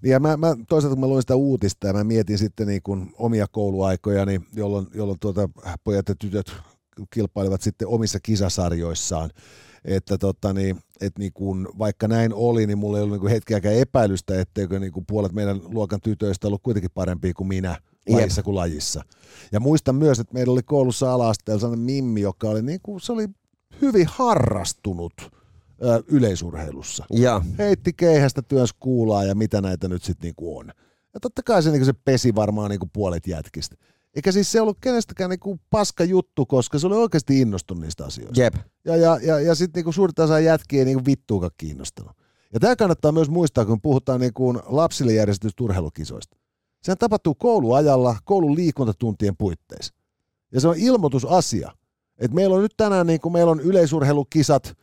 Ja mä, mä, toisaalta kun mä luin sitä uutista ja mä mietin sitten niin kuin omia kouluaikojani, jolloin, jolloin tuota, pojat ja tytöt kilpailivat sitten omissa kisasarjoissaan, että tota niin, et niin kun, vaikka näin oli, niin mulla ei ollut niin hetkeäkään epäilystä, etteikö niin puolet meidän luokan tytöistä ollut kuitenkin parempia kuin minä lajissa kuin lajissa. Ja muistan myös, että meillä oli koulussa ala-asteella sellainen mimmi, joka oli, niin kun, se oli hyvin harrastunut ö, yleisurheilussa. Ja. Heitti keihästä työns kuulaa ja mitä näitä nyt sitten niin on. Ja totta kai se, niin se pesi varmaan niin puolet jätkistä. Eikä siis se ollut kenestäkään niinku paska juttu, koska se oli oikeasti innostunut niistä asioista. Jep. Ja, ja, ja, ja sitten niinku suurta osaa jätkiä ei niinku vittuakaan kiinnostanut. Ja tämä kannattaa myös muistaa, kun puhutaan niinku lapsille järjestetyistä urheilukisoista. Sehän tapahtuu kouluajalla, koulun liikuntatuntien puitteissa. Ja se on ilmoitusasia. Et meillä on nyt tänään niinku, meillä on yleisurheilukisat,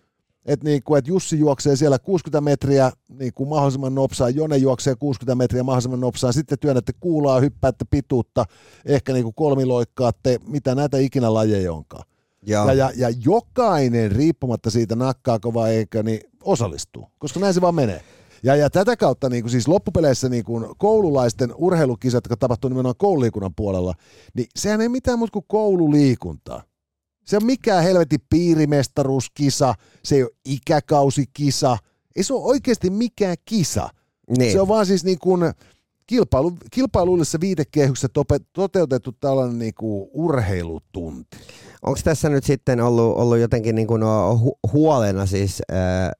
että niinku, et Jussi juoksee siellä kuusikymmentä metriä niinku mahdollisimman nopsaa, Jone juoksee kuusikymmentä metriä mahdollisimman nopsaa, sitten työnnätte kuulaa, hyppäätte pituutta, ehkä niinku kolmiloikkaatte, mitä näitä ikinä lajeja onkaan. Ja. Ja, ja, ja jokainen, riippumatta siitä nakkaako vai eikö, niin osallistuu, koska näin se vaan menee. Ja, ja tätä kautta niin kuin siis loppupeleissä niin kuin koululaisten urheilukisat, jotka tapahtuu nimenomaan koululiikunnan puolella, niin sehän ei mitään muuta kuin koululiikuntaa. Se on mikään helvetin piirimestaruuskisa, se ei ole ikäkausikisa, ei se ole oikeasti mikään kisa. Niin. Se on vaan siis niin kuin kilpailu, kilpailullisessa viitekehyksessä toteutettu tällainen niin kuin urheilutunti. Onko tässä nyt sitten ollut, ollut jotenkin niin kuin huolena siis... Ää...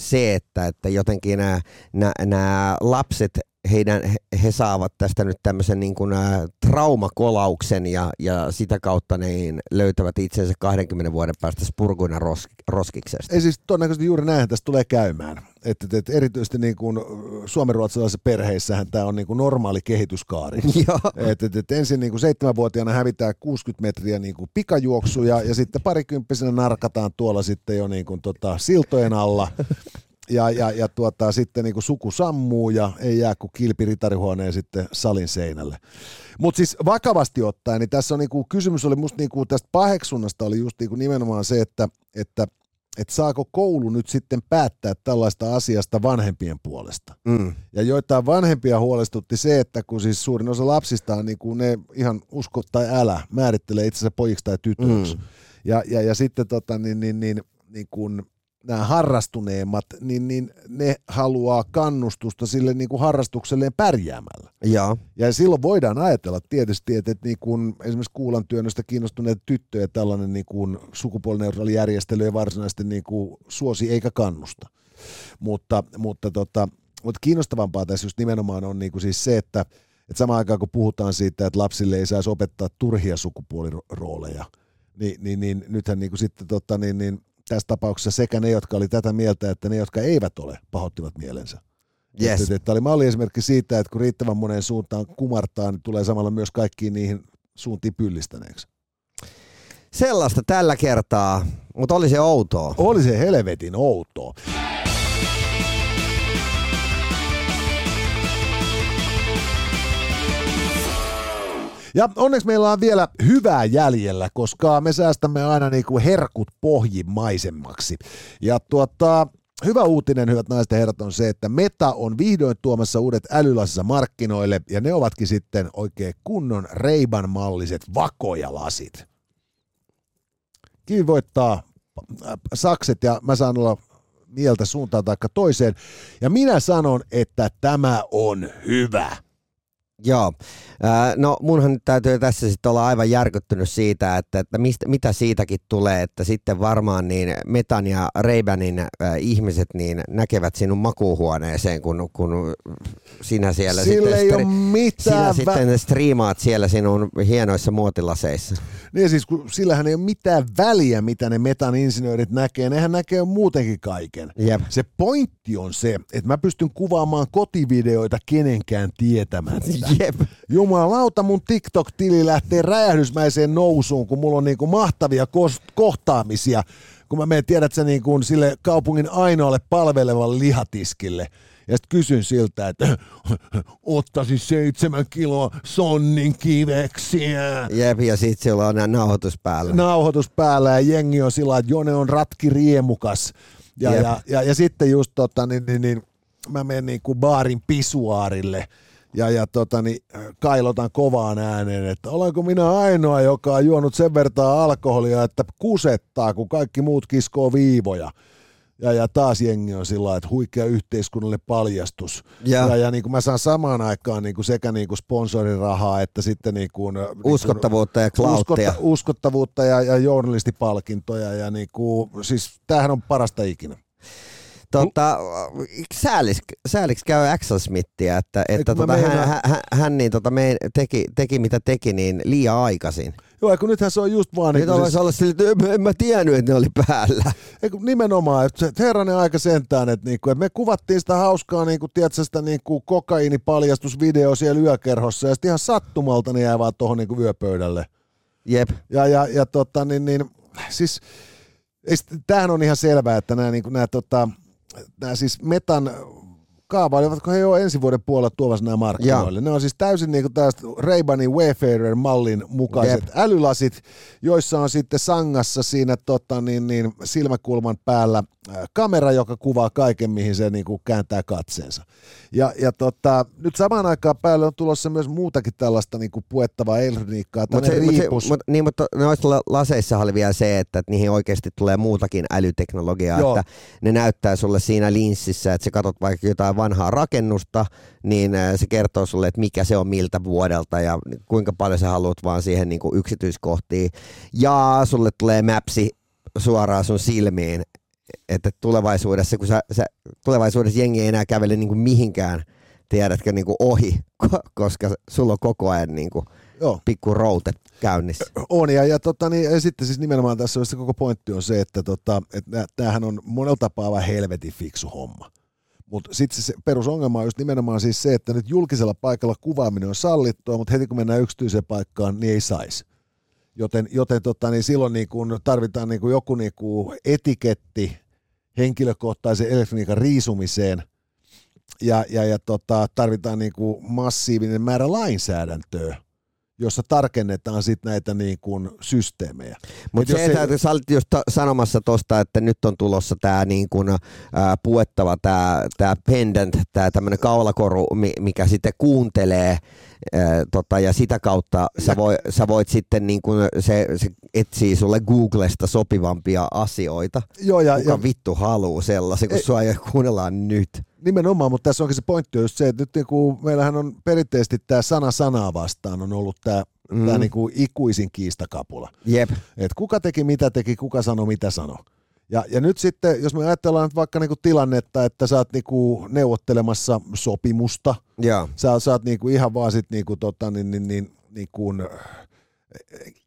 se, että, että jotenkin nämä, nämä, nämä lapset, heidän, he saavat tästä nyt tämmöisen niin kuin traumakolauksen ja, ja sitä kautta ne löytävät itsensä kahdenkymmenen vuoden päästä spurkuina roskiksesta. Ei siis todennäköisesti juuri näinhän tässä tulee käymään. Että, että, että erityisesti niin kuin suomenruotsalaisissa perheissähän tämä on niin kuin normaali kehityskaari. Että, että, että ensin niin kuin seitsemänvuotiaana hävitään kuusikymmentä metriä niin kuin pikajuoksuja ja sitten parikymppisenä narkataan tuolla sitten jo niin kuin tota siltojen alla. Ja, ja, ja tuota, sitten niin kuin suku sammuu ja ei jää kuin kilpi ritarihuoneen sitten salin seinälle. Mutta siis vakavasti ottaen, niin tässä on niin kuin, kysymys oli musta niin kuin tästä paheksunnasta oli just niin kuin nimenomaan se, että, että, että saako koulu nyt sitten päättää tällaista asiasta vanhempien puolesta. Mm. Ja joitain vanhempia huolestutti se, että kun siis suurin osa lapsista on niin kuin ne ihan usko tai älä määrittelee itsensä pojiksi tai tytöiksi. Mm. Ja, ja, ja sitten tota, niin, niin, niin, niin kuin... nämä harrastuneemmat, niin, niin ne haluaa kannustusta sille niin kuin harrastukselleen pärjäämällä. Ja. ja silloin voidaan ajatella tietysti, että, että niin kuin esimerkiksi kuulantyönnöstä kiinnostuneita tyttöjä tällainen niin kuin sukupuolineutraali järjestely ei varsinaisesti niin kuin suosi eikä kannusta. Mutta, mutta, tota, mutta kiinnostavampaa tässä just nimenomaan on niin kuin siis se, että, että samaan aikaan kun puhutaan siitä, että lapsille ei saisi opettaa turhia sukupuolirooleja, niin, niin, niin nythän niin kuin sitten tota, niin, niin tässä tapauksessa sekä ne, jotka oli tätä mieltä, että ne, jotka eivät ole, pahoittivat mielensä. Yes. Tämä oli malliesimerkki siitä, että kun riittävän moneen suuntaan kumartaa, niin tulee samalla myös kaikkiin niihin suuntiin pyllistäneeksi. Sellaista tällä kertaa, mutta oli se outoa. Oli se helvetin outoa. Ja onneksi meillä on vielä hyvää jäljellä, koska me säästämme aina niin kuin herkut pohjimmaisemmaksi. Ja tuota, hyvä uutinen, hyvät naiset ja herrat, on se, että Meta on vihdoin tuomassa uudet älylasinsa markkinoille, ja ne ovatkin sitten oikein kunnon Ray-Ban malliset vakojalasit. Kivi voittaa sakset, ja mä saan olla mieltä suuntaan taikka toiseen, ja minä sanon, että tämä on hyvä. Joo, no munhan nyt täytyy tässä sitten olla aivan järkyttynyt siitä, että, että mistä, mitä siitäkin tulee, että sitten varmaan niin Metan ja Ray-Banin ihmiset niin näkevät sinun makuuhuoneeseen, kun, kun sinä siellä Sille sitten, stri- sinä vä- sitten striimaat siellä sinun hienoissa muotilaseissa. Niin siis, kun sillähän ei ole mitään väliä, mitä ne Metan insinöörit näkee, nehän näkee muutenkin kaiken. Jep. Se pointti on se, että mä pystyn kuvaamaan kotivideoita kenenkään tietämättä. Jep. Jumalauta, mun TikTok-tili lähtee räjähdysmäiseen nousuun, kun mulla on niinku mahtavia kost- kohtaamisia, kun mä menen, tiedät sä, niinku sille kaupungin ainoalle palvelevalle lihatiskille. Ja sitten kysyn siltä, että ottaisin seitsemän kiloa sonnin kiveksiä. Jep, ja sitten siellä on nauhoitus päällä. Nauhoitus päällä, ja jengi on sillä, että Jone on ratkiriemukas. Ja, ja, ja, ja sitten just tota, niin, niin, niin, mä menen niinku baarin pisuaarille. Ja, ja tota, niin, kailotan kovaan ääneen, että olenko minä ainoa, joka on juonut sen vertaa alkoholia, että kusettaa, kun kaikki muut kiskoo viivoja. Ja, ja taas jengi on sillä lailla, että huikea yhteiskunnalle paljastus. Ja, ja, ja niin kuin mä saan samaan aikaan niin kuin sekä niin kuin sponsorirahaa että sitten niin kuin, uskottavuutta ja klauttia. Uskottavuutta ja, ja journalistipalkintoja. Ja niin kuin, siis tämähän on parasta ikinä. Tota, sääliks, sääliks käy Axel Smithia, että, että tota, meinaan... hän, hän, hän niin, tota, me teki, teki mitä teki niin liian aikaisin. Joo, kun nythän se on just vaan... Nyt niin, siis... olla sille, että en, en mä tiennyt, että ne oli päällä. Eiku, nimenomaan, että herranen aika sentään, että, niinku, että me kuvattiin sitä hauskaa niinku, tiedätkö, sitä niinku, kokainipaljastusvideo siellä yökerhossa ja sitten ihan sattumalta ne jäi vaan tuohon niinku, yöpöydälle. Jep. Ja, ja, ja tota, niin, niin, siis... Tämähän on ihan selvää, että nämä, niin kuin, nämä, tota, nämä siis Metan kaavailevatko he jo ensi vuoden puolella tuovassa nämä markkinoille. Ja. Ne on siis täysin niin kuin tästä Ray-Banin Wayfarer-mallin mukaiset Jep. älylasit, joissa on sitten sangassa siinä tota, niin, niin, silmäkulman päällä kamera, joka kuvaa kaiken, mihin se niin kuin kääntää katseensa. Ja, ja tota, nyt samaan aikaan päälle on tulossa myös muutakin tällaista niin kuin puettavaa elektroniikkaa. Mut se, riipus... mut, niin, mutta noissa laseissahan oli vielä se, että, että niihin oikeasti tulee muutakin älyteknologiaa, Joo. että ne näyttää sulle siinä linssissä, että sä katot vaikka jotain vanhaa rakennusta, niin se kertoo sulle, että mikä se on miltä vuodelta ja kuinka paljon sä haluat vaan siihen niin kuin yksityiskohtiin. Ja sulle tulee mapsi suoraan sun silmiin, että tulevaisuudessa, kun sä, sä, tulevaisuudessa jengi ei enää kävele niin kuin mihinkään, tiedätkö, niin kuin ohi, koska sulla on koko ajan niin kuin pikku routet käynnissä. On, ja, ja, tota, niin, ja sitten siis nimenomaan tässä se koko pointti on se, että tota, et nä, tämähän on monella tapaa vähän helvetin fiksu homma. Mutta sitten se perusongelma on just nimenomaan siis se, että nyt julkisella paikalla kuvaaminen on sallittua, mutta heti kun mennään yksityiseen paikkaan, niin ei saisi. Joten, joten tota, niin silloin niin kun tarvitaan niin kun joku niin kun etiketti henkilökohtaisen elektroniikan riisumiseen ja, ja, ja tota, tarvitaan niin kun massiivinen määrä lainsäädäntöä, jossa tarkennetaan sitten näitä niin kun systeemejä. Mutta se, että sä olit just sanomassa tuosta, että nyt on tulossa tämä niin kun, ää, puettava, tämä pendant, tämä tämmöinen kaulakoru, mikä sitten kuuntelee. Tota, ja sitä kautta sä, voi, sä voit sitten niin kuin se, se etsii sulle Googlesta sopivampia asioita. Joo, ja, Kuka ja, vittu haluu sellaisen, kun ei, sua ei kuunnellaan nyt. Nimenomaan, mutta tässä onkin se pointti on just se, että nyt niin kuin meillähän on perinteisesti tämä sana sanaa vastaan on ollut tämä mm. niin kuin ikuisin kiistakapula. Jep. Et kuka teki mitä teki, kuka sanoi mitä sanoi. Ja, ja nyt sitten, jos me ajatellaan nyt vaikka niinku tilannetta, että sä oot niinku neuvottelemassa sopimusta, yeah. sä, sä oot niinku ihan vaan sit niinku tota, niin, niin, niin, niin kuin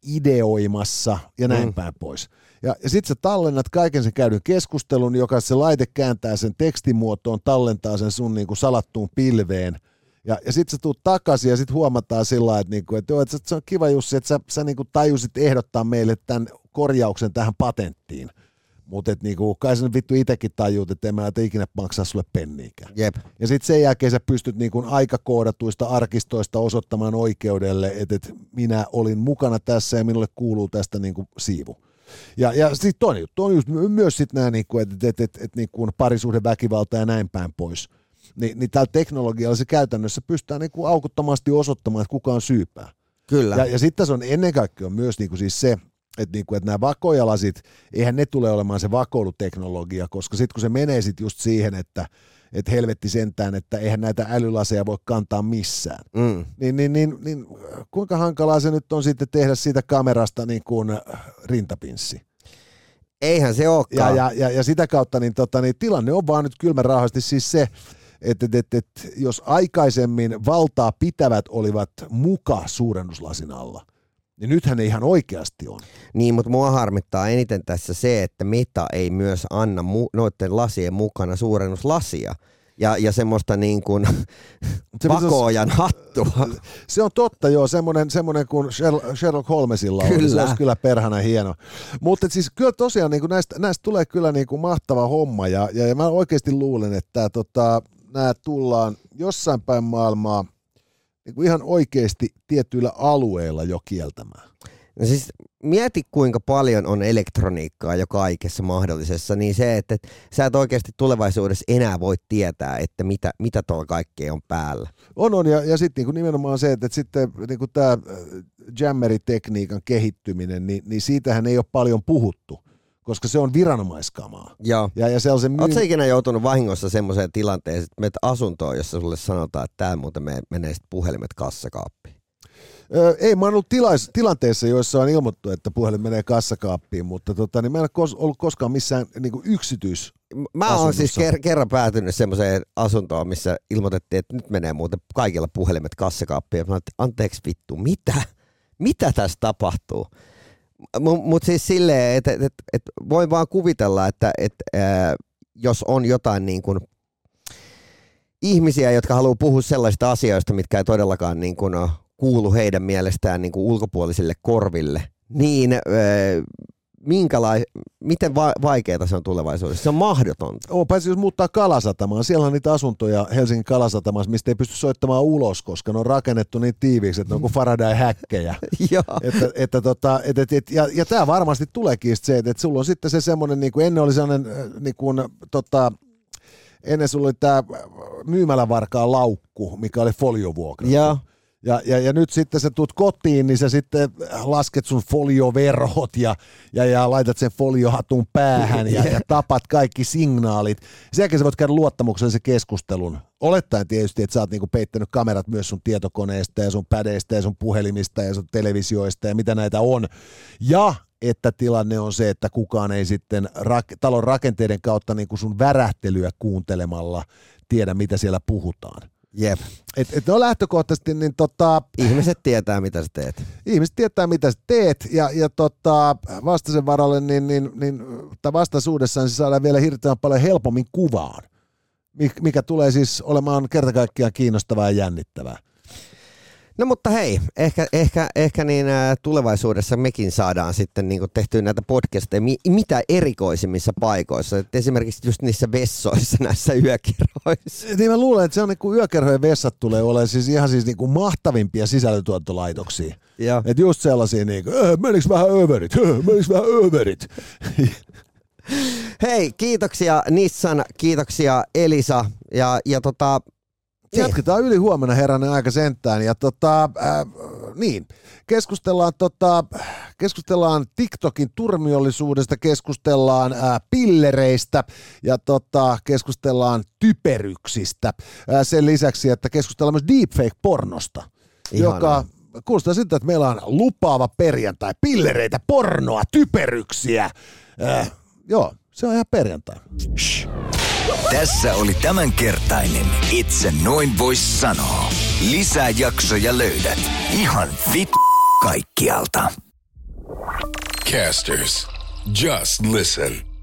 ideoimassa ja näin mm. päin pois. Ja, ja sitten sä tallennat kaiken sen käydyn keskustelun, joka se laite kääntää sen tekstimuotoon, tallentaa sen sun niinku salattuun pilveen. Ja, ja sitten sä tuut takaisin ja sitten huomataan sillä lailla, että niinku, et, et, et, se on kiva Jussi, että sä, sä niinku tajusit ehdottaa meille tämän korjauksen tähän patenttiin. Mutta niinku, kai sen vittu itsekin tajuut, että en mä näytä ikinä maksaa sulle penniikään. Jep. Ja sitten sen jälkeen sä pystyt niinku aikakoodatuista arkistoista osoittamaan oikeudelle, että et minä olin mukana tässä ja minulle kuuluu tästä niinku siivu. Ja, ja sitten toinen juttu on just myös sitten nämä, niinku, että et, et, et niinku parisuhdeväkivalta ja näin päin pois. Ni, niin tällä teknologialla se käytännössä pystytään niinku aukottomasti osoittamaan, että kuka on syypää. Kyllä. Ja, ja sitten tässä on ennen kaikkea myös niinku siis se, että niinku, et nämä vakojalasit, eihän ne tule olemaan se vakoiluteknologia, koska sitten kun se menee sit just siihen, että et helvetti sentään, että eihän näitä älylaseja voi kantaa missään, mm. niin, niin, niin, niin kuinka hankalaa se nyt on sitten tehdä siitä kamerasta niin kuin rintapinssi? Eihän se olekaan. Ja, ja, ja, ja sitä kautta niin, tota, niin tilanne on vaan nyt kylmän raahasti siis se, että et, et, et, jos aikaisemmin valtaa pitävät olivat muka suurennuslasin alla, niin nythän ne ihan oikeasti on. Niin, mutta mua harmittaa eniten tässä se, että Meta ei myös anna mu- noiden lasien mukana suurennuslasia ja, ja semmoista niin kuin se, vakoojan se, hattua. Se on totta, joo, semmoinen, semmoinen kuin Sherlock Holmesilla on. Kyllä. Se olisi kyllä perhana hieno. Mutta siis kyllä tosiaan niin kuin näistä, näistä tulee kyllä niin kuin mahtava homma ja, ja, ja mä oikeasti luulen, että tota, nämä tullaan jossain päin maailmaa niin kuin ihan oikeasti tietyillä alueilla jo kieltämään. No siis mieti, kuinka paljon on elektroniikkaa jo kaikessa mahdollisessa, niin se, että sä et oikeasti tulevaisuudessa enää voi tietää, että mitä, mitä tuolla kaikkea on päällä. On, on, ja, ja sitten niinku nimenomaan se, että, että sitten niinku tämä jammeritekniikan kehittyminen, niin, niin siitähän ei ole paljon puhuttu, koska se on viranomaiskamaa. Joo. Ja, ja sellaisen myy... Oletko sä ikinä joutunut vahingossa semmoiseen tilanteeseen, että menet asuntoon, jossa sulle sanotaan, että täällä muuten menee sitten puhelimet kassakaappiin? Öö, ei, mä oon ollut tilais, tilanteessa, joissa on ilmoittu, että puhelin menee kassakaappiin, mutta tota, niin mä en ole kos, ollut koskaan missään niin yksityis. Mä oon siis ker- kerran päätynyt semmoiseen asuntoon, missä ilmoitettiin, että nyt menee muuten kaikilla puhelimet kassakaappiin. Mä oon, että anteeksi vittu, mitä? Mitä tässä tapahtuu? M- Mutta siis silleen, että et, et, et voi vaan kuvitella, että et, ää, jos on jotain niin kuin ihmisiä, jotka haluaa puhua sellaisista asioista, mitkä ei todellakaan niin kuin kuulu heidän mielestään niin kuin ulkopuolisille korville, niin öö, minkälai- miten va- vaikeaa se on tulevaisuudessa? Se on mahdotonta. Oh, pääsi jos muuttaa Kalasatamaan. Siellä on niitä asuntoja Helsingin Kalasatamassa, mistä ei pysty soittamaan ulos, koska ne on rakennettu niin tiiviiksi, että ne on kuin Faraday-häkkejä. että, että tota, et, et, et, ja ja tämä varmasti tuleekin se, että et sulla on sitten se semmoinen, niin kuin ennen oli sellainen, niin kuin, tota, ennen sulla oli tämä myymälävarkaan laukku, mikä oli foliovuokrattu. Joo. Ja, ja, ja nyt sitten sä tuut kotiin, niin sä sitten lasket sun folioverhot ja, ja, ja laitat sen foliohatun päähän ja, ja tapat kaikki signaalit. Sen jälkeen sä voit käydä luottamuksellisen keskustelun. Olettaen tietysti, että sä oot niinku peittänyt kamerat myös sun tietokoneista ja sun pädeistä ja sun puhelimista ja sun televisioista ja mitä näitä on. Ja että tilanne on se, että kukaan ei sitten rak- talon rakenteiden kautta niinku sun värähtelyä kuuntelemalla tiedä, mitä siellä puhutaan. Jep. Et, et no lähtökohtaisesti niin tota, ihmiset tietää mitä sä teet. Ihmiset tietää mitä sä teet ja, ja tota, vastaisen varalle niin, niin, niin, tai vastaisuudessaan se saadaan vielä hirveän paljon helpommin kuvaan, mikä tulee siis olemaan kerta kaikkiaan kiinnostavaa ja jännittävää. No mutta hei, ehkä, ehkä, ehkä niin tulevaisuudessa mekin saadaan sitten niin tehtyä näitä podcasteja mitä erikoisimmissa paikoissa. Et esimerkiksi just niissä vessoissa, näissä yökerhoissa. Niin mä luulen, että se on niin kuin yökerhojen vessat tulee olemaan siis ihan siis niin kuin mahtavimpia sisällöntuotantolaitoksia. Että just sellaisia niin kuin, äh, menikö vähän överit, äh, menikö vähän överit. Hei, kiitoksia Nissan, kiitoksia Elisa ja, ja tota... Jatketaan yli huomenna herranen aika sentään ja tota, äh, niin, keskustellaan, tota, keskustellaan TikTokin turmiollisuudesta, keskustellaan äh, pillereistä ja tota, keskustellaan typeryksistä. Äh, sen lisäksi, että keskustellaan myös deepfake-pornosta, ihanaa, joka kuulostaa siltä, että meillä on lupaava perjantai, pillereitä, pornoa, typeryksiä. Äh, joo, se on ihan perjantai. Shh. Tässä oli tämänkertainen Et sä noin voi sanoo. Lisää jaksoja löydät ihan vittu kaikkialta. Casters, just listen.